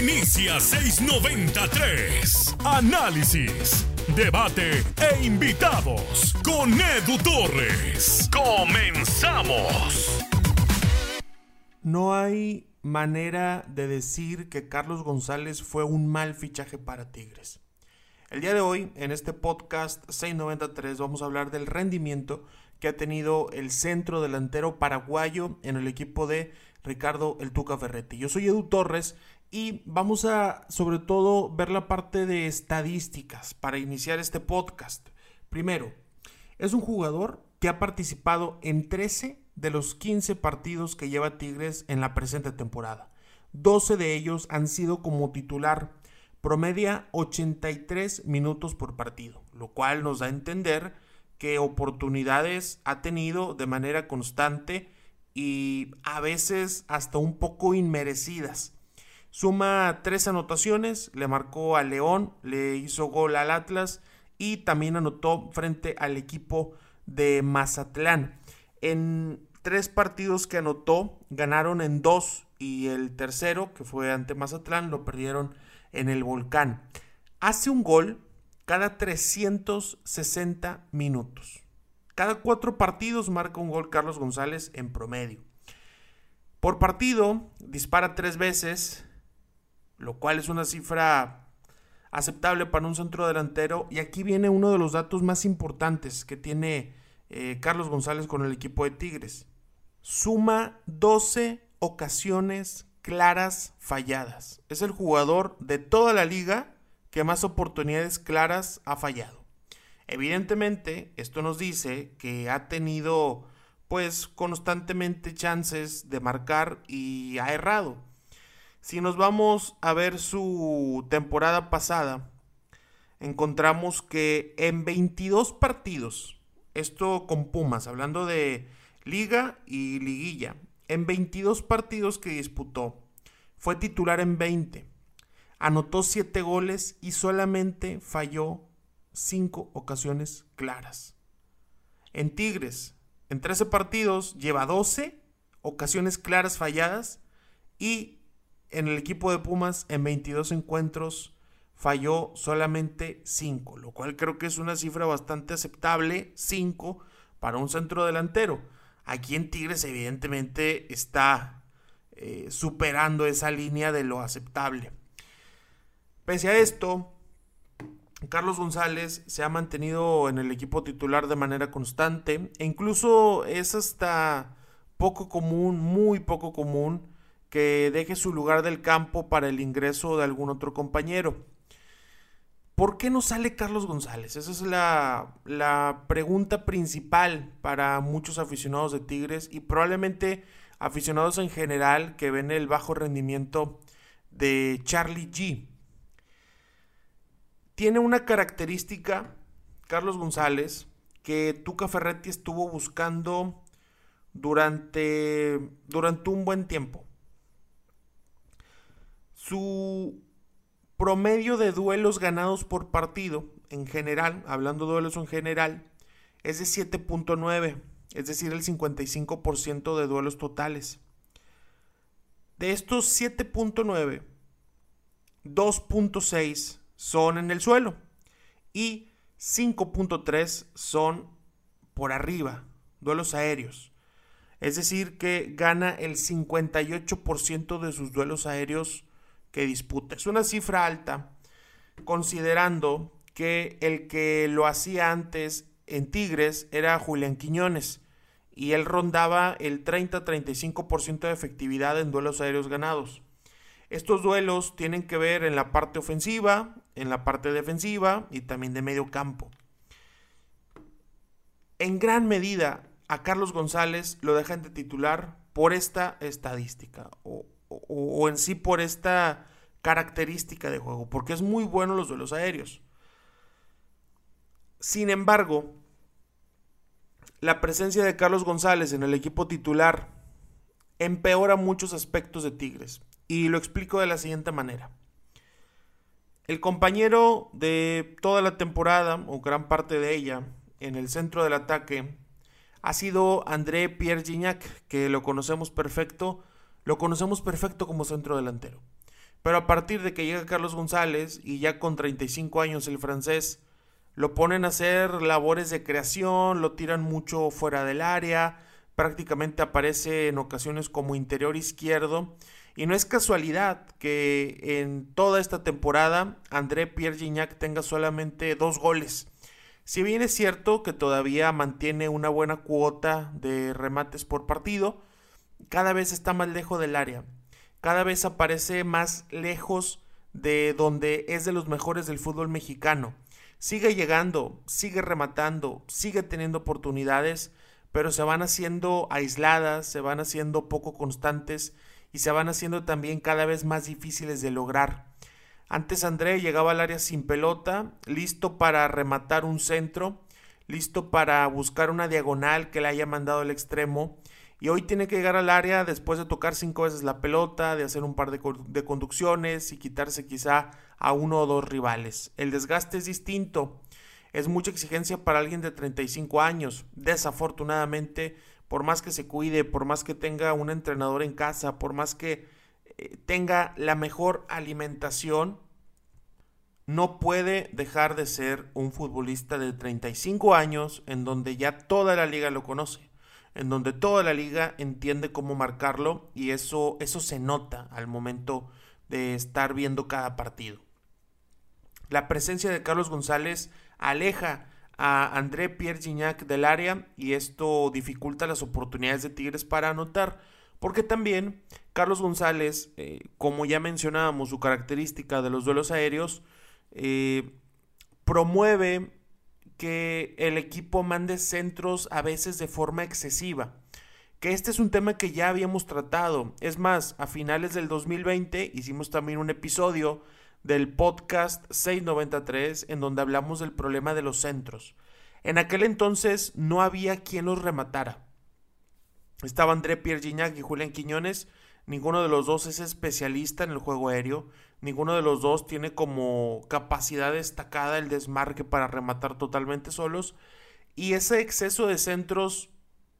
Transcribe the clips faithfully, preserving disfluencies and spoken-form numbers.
Inicia seiscientos noventa y tres. Análisis, debate e invitados con Edu Torres. ¡Comenzamos! No hay manera de decir que Carlos González fue un mal fichaje para Tigres. El día de hoy, en este podcast seiscientos noventa y tres, vamos a hablar del rendimiento que ha tenido el centro delantero paraguayo en el equipo de Ricardo el Tuca Ferretti. Yo soy Edu Torres y vamos a, sobre todo, ver la parte de estadísticas para iniciar este podcast. Primero, es un jugador que ha participado en trece de los quince partidos que lleva Tigres en la presente temporada. doce de ellos han sido como titular, promedia ochenta y tres minutos por partido, lo cual nos da a entender que oportunidades ha tenido de manera constante y a veces hasta un poco inmerecidas. Suma tres anotaciones, le marcó a León, le hizo gol al Atlas y también anotó frente al equipo de Mazatlán. En tres partidos que anotó, ganaron en dos y el tercero, que fue ante Mazatlán, lo perdieron en el Volcán. Hace un gol cada trescientos sesenta minutos. Cada cuatro partidos marca un gol Carlos González en promedio. Por partido dispara tres veces, lo cual es una cifra aceptable para un centro delantero. Y aquí viene uno de los datos más importantes que tiene eh, Carlos González con el equipo de Tigres. Suma doce ocasiones claras falladas. Es el jugador de toda la liga que más oportunidades claras ha fallado. Evidentemente, esto nos dice que ha tenido, pues, constantemente chances de marcar y ha errado. Si nos vamos a ver su temporada pasada, encontramos que en veintidós partidos, esto con Pumas, hablando de Liga y Liguilla, en veintidós partidos que disputó, fue titular en veinte, anotó siete goles y solamente falló cinco ocasiones claras. En Tigres, en trece partidos, lleva doce ocasiones claras falladas y en el equipo de Pumas, en veintidós encuentros, falló solamente cinco, lo cual creo que es una cifra bastante aceptable, cinco para un centro delantero. Aquí en Tigres evidentemente está eh, superando esa línea de lo aceptable. Pese a esto, Carlos González se ha mantenido en el equipo titular de manera constante e incluso es hasta poco común, muy poco común, que deje su lugar del campo para el ingreso de algún otro compañero. ¿Por qué no sale Carlos González? Esa es la, la pregunta principal para muchos aficionados de Tigres y probablemente aficionados en general que ven el bajo rendimiento de Charlie G. Tiene una característica, Carlos González, que Tuca Ferretti estuvo buscando durante, durante un buen tiempo. Su promedio de duelos ganados por partido, en general, hablando de duelos en general, es de siete punto nueve, es decir, el cincuenta y cinco por ciento de duelos totales. De estos siete punto nueve, dos punto seis son en el suelo y cinco punto tres son por arriba, duelos aéreos. Es decir que gana el cincuenta y ocho por ciento de sus duelos aéreos que disputa. Es una cifra alta considerando que el que lo hacía antes en Tigres era Julián Quiñones y él rondaba el treinta a treinta y cinco por ciento de efectividad en duelos aéreos ganados. Estos duelos tienen que ver en la parte ofensiva, en la parte defensiva y también de medio campo. En gran medida a Carlos González lo dejan de titular por esta estadística o, o, o en sí por esta característica de juego, porque es muy bueno los duelos aéreos. Sin embargo, la presencia de Carlos González en el equipo titular empeora muchos aspectos de Tigres. Y lo explico de la siguiente manera. El compañero de toda la temporada, o gran parte de ella, en el centro del ataque, ha sido André Pierre Gignac, que lo conocemos perfecto, lo conocemos perfecto como centro delantero. Pero a partir de que llega Carlos González, y ya con treinta y cinco años el francés, lo ponen a hacer labores de creación, lo tiran mucho fuera del área, prácticamente aparece en ocasiones como interior izquierdo. Y no es casualidad que en toda esta temporada André Pierre Gignac tenga solamente dos goles. Si bien es cierto que todavía mantiene una buena cuota de remates por partido, cada vez está más lejos del área. Cada vez aparece más lejos de donde es de los mejores del fútbol mexicano. Sigue llegando, sigue rematando, sigue teniendo oportunidades, pero se van haciendo aisladas, se van haciendo poco constantes y se van haciendo también cada vez más difíciles de lograr. Antes André llegaba al área sin pelota, listo para rematar un centro, listo para buscar una diagonal que le haya mandado el extremo, y hoy tiene que llegar al área después de tocar cinco veces la pelota, de hacer un par de, de conducciones y quitarse quizá a uno o dos rivales. El desgaste es distinto, es mucha exigencia para alguien de treinta y cinco años. Desafortunadamente, por más que se cuide, por más que tenga un entrenador en casa, por más que eh, tenga la mejor alimentación, no puede dejar de ser un futbolista de treinta y cinco años en donde ya toda la liga lo conoce, en donde toda la liga entiende cómo marcarlo, y eso, eso se nota al momento de estar viendo cada partido. La presencia de Carlos González aleja a André Pierre Gignac del área, y esto dificulta las oportunidades de Tigres para anotar, porque también Carlos González, eh, como ya mencionábamos, su característica de los duelos aéreos, eh, promueve que el equipo mande centros a veces de forma excesiva, que este es un tema que ya habíamos tratado. Es más, a finales del dos mil veinte hicimos también un episodio del podcast seiscientos noventa y tres en donde hablamos del problema de los centros. En aquel entonces no había quien los rematara. Estaba André Pierre Gignac y Julián Quiñones. Ninguno de los dos es especialista en el juego aéreo, ninguno de los dos tiene como capacidad destacada el desmarque para rematar totalmente solos, y ese exceso de centros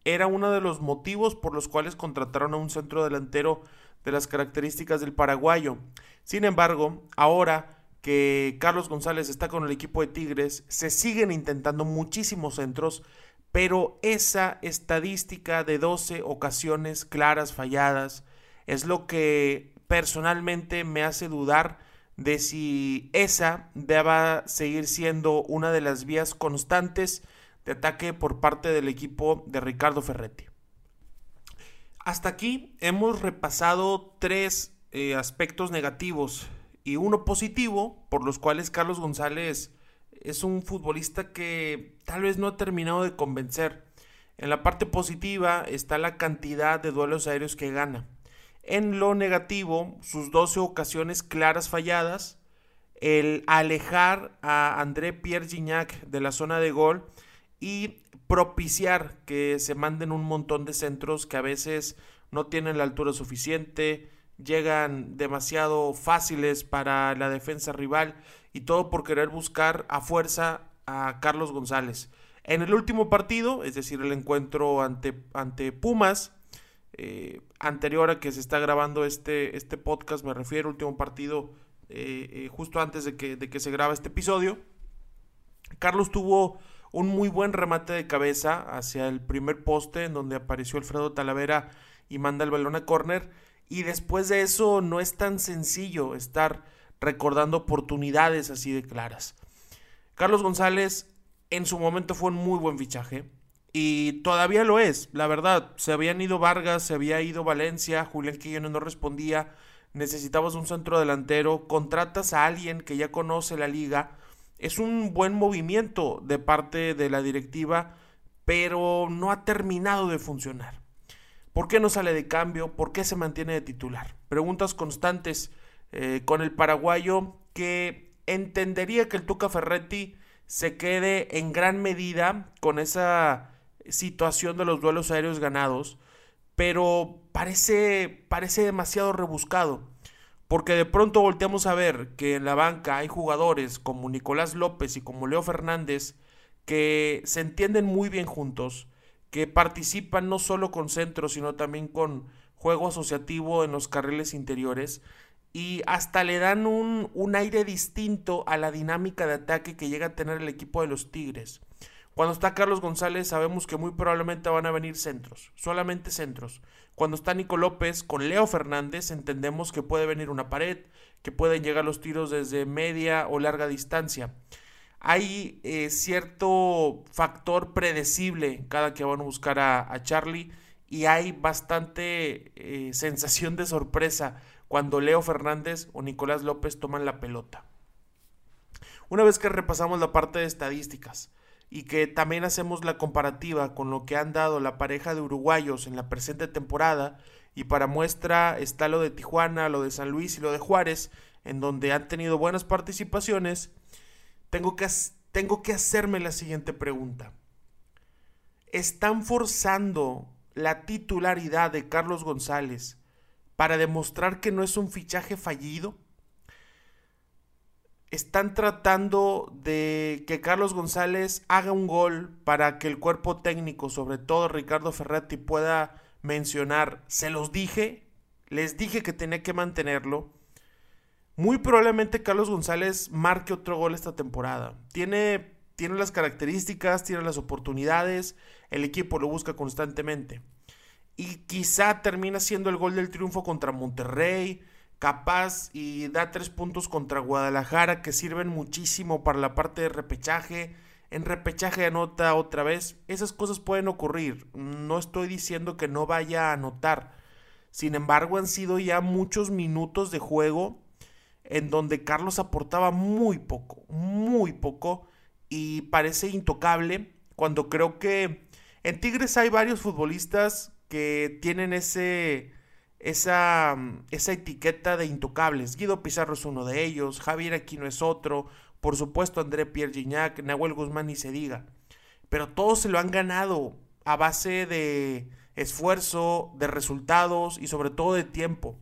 era uno de los motivos por los cuales contrataron a un centro delantero de las características del paraguayo. Sin embargo, ahora que Carlos González está con el equipo de Tigres, se siguen intentando muchísimos centros, pero esa estadística de doce ocasiones claras falladas es lo que personalmente me hace dudar de si esa deba seguir siendo una de las vías constantes de ataque por parte del equipo de Ricardo Ferretti. Hasta aquí hemos repasado tres eh, aspectos negativos y uno positivo por los cuales Carlos González es un futbolista que tal vez no ha terminado de convencer. En la parte positiva está la cantidad de duelos aéreos que gana. En lo negativo, sus doce ocasiones claras falladas, el alejar a André Pierre Gignac de la zona de gol y propiciar que se manden un montón de centros que a veces no tienen la altura suficiente, llegan demasiado fáciles para la defensa rival, y todo por querer buscar a fuerza a Carlos González. En el último partido, es decir, el encuentro ante, ante Pumas, Eh, anterior a que se está grabando este, este podcast, me refiero, último partido, eh, eh, justo antes de que, de que se graba este episodio, Carlos tuvo un muy buen remate de cabeza hacia el primer poste, en donde apareció Alfredo Talavera y manda el balón a córner, y después de eso no es tan sencillo estar recordando oportunidades así de claras. Carlos González en su momento fue un muy buen fichaje, y todavía lo es, la verdad. Se habían ido Vargas, se había ido Valencia, Julián Quiñones no respondía, necesitabas un centro delantero, contratas a alguien que ya conoce la liga. Es un buen movimiento de parte de la directiva, pero no ha terminado de funcionar. ¿Por qué no sale de cambio? ¿Por qué se mantiene de titular? Preguntas constantes eh, con el paraguayo, que entendería que el Tuca Ferretti se quede en gran medida con esa situación de los duelos aéreos ganados, pero parece, parece demasiado rebuscado, porque de pronto volteamos a ver que en la banca hay jugadores como Nicolás López y como Leo Fernández que se entienden muy bien juntos, que participan no solo con centros sino también con juego asociativo en los carriles interiores, y hasta le dan un, un aire distinto a la dinámica de ataque que llega a tener el equipo de los Tigres. Cuando está Carlos González sabemos que muy probablemente van a venir centros, solamente centros. Cuando está Nico López con Leo Fernández entendemos que puede venir una pared, que pueden llegar los tiros desde media o larga distancia. Hay eh, cierto factor predecible cada que van a buscar a, a Charlie y hay bastante eh, sensación de sorpresa cuando Leo Fernández o Nicolás López toman la pelota. Una vez que repasamos la parte de estadísticas y que también hacemos la comparativa con lo que han dado la pareja de uruguayos en la presente temporada, y para muestra está lo de Tijuana, lo de San Luis y lo de Juárez, en donde han tenido buenas participaciones, tengo que, tengo que hacerme la siguiente pregunta. ¿Están forzando la titularidad de Carlos González para demostrar que no es un fichaje fallido? ¿Están tratando de que Carlos González haga un gol para que el cuerpo técnico, sobre todo Ricardo Ferretti, pueda mencionar, se los dije, les dije que tenía que mantenerlo? Muy probablemente Carlos González marque otro gol esta temporada. Tiene, tiene las características, tiene las oportunidades, el equipo lo busca constantemente. Y quizá termina siendo el gol del triunfo contra Monterrey, capaz, y da tres puntos contra Guadalajara que sirven muchísimo para la parte de repechaje. En repechaje anota otra vez. Esas cosas pueden ocurrir. No estoy diciendo que no vaya a anotar. Sin embargo, han sido ya muchos minutos de juego en donde Carlos aportaba muy poco, muy poco, y parece intocable cuando creo que en Tigres hay varios futbolistas que tienen ese, esa, esa etiqueta de intocables. Guido Pizarro es uno de ellos, Javier Aquino es otro, por supuesto André Pierre Gignac, Nahuel Guzmán ni se diga. Pero todos se lo han ganado a base de esfuerzo, de resultados y sobre todo de tiempo.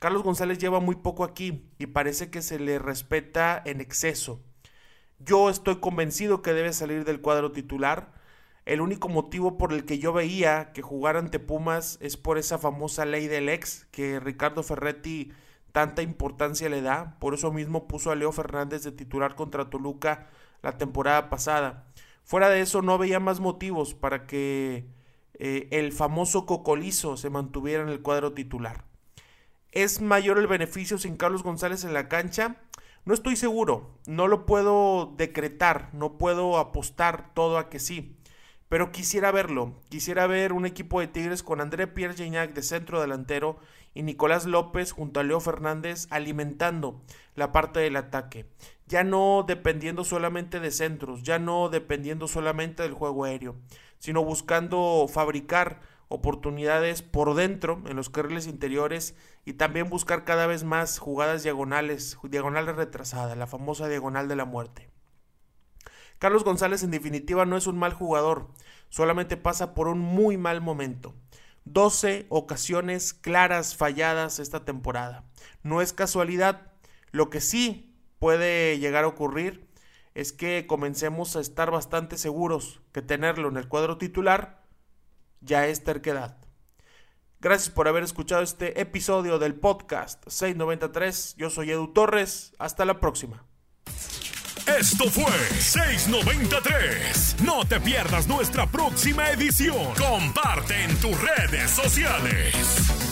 Carlos González lleva muy poco aquí y parece que se le respeta en exceso. Yo estoy convencido que debe salir del cuadro titular. El único motivo por el que yo veía que jugar ante Pumas es por esa famosa ley del ex que Ricardo Ferretti tanta importancia le da. Por eso mismo puso a Leo Fernández de titular contra Toluca la temporada pasada. Fuera de eso no veía más motivos para que eh, el famoso cocolizo se mantuviera en el cuadro titular. ¿Es mayor el beneficio sin Carlos González en la cancha? No estoy seguro, no lo puedo decretar, no puedo apostar todo a que sí. Pero quisiera verlo, quisiera ver un equipo de Tigres con André Pierre Gignac de centro delantero y Nicolás López junto a Leo Fernández alimentando la parte del ataque. Ya no dependiendo solamente de centros, ya no dependiendo solamente del juego aéreo, sino buscando fabricar oportunidades por dentro en los carriles interiores y también buscar cada vez más jugadas diagonales, diagonales retrasadas, la famosa diagonal de la muerte. Carlos González en definitiva no es un mal jugador, solamente pasa por un muy mal momento. doce ocasiones claras falladas esta temporada. No es casualidad. Lo que sí puede llegar a ocurrir es que comencemos a estar bastante seguros que tenerlo en el cuadro titular ya es terquedad. Gracias por haber escuchado este episodio del podcast seiscientos noventa y tres. Yo soy Edu Torres. Hasta la próxima. Esto fue seiscientos noventa y tres. No te pierdas nuestra próxima edición. Comparte en tus redes sociales.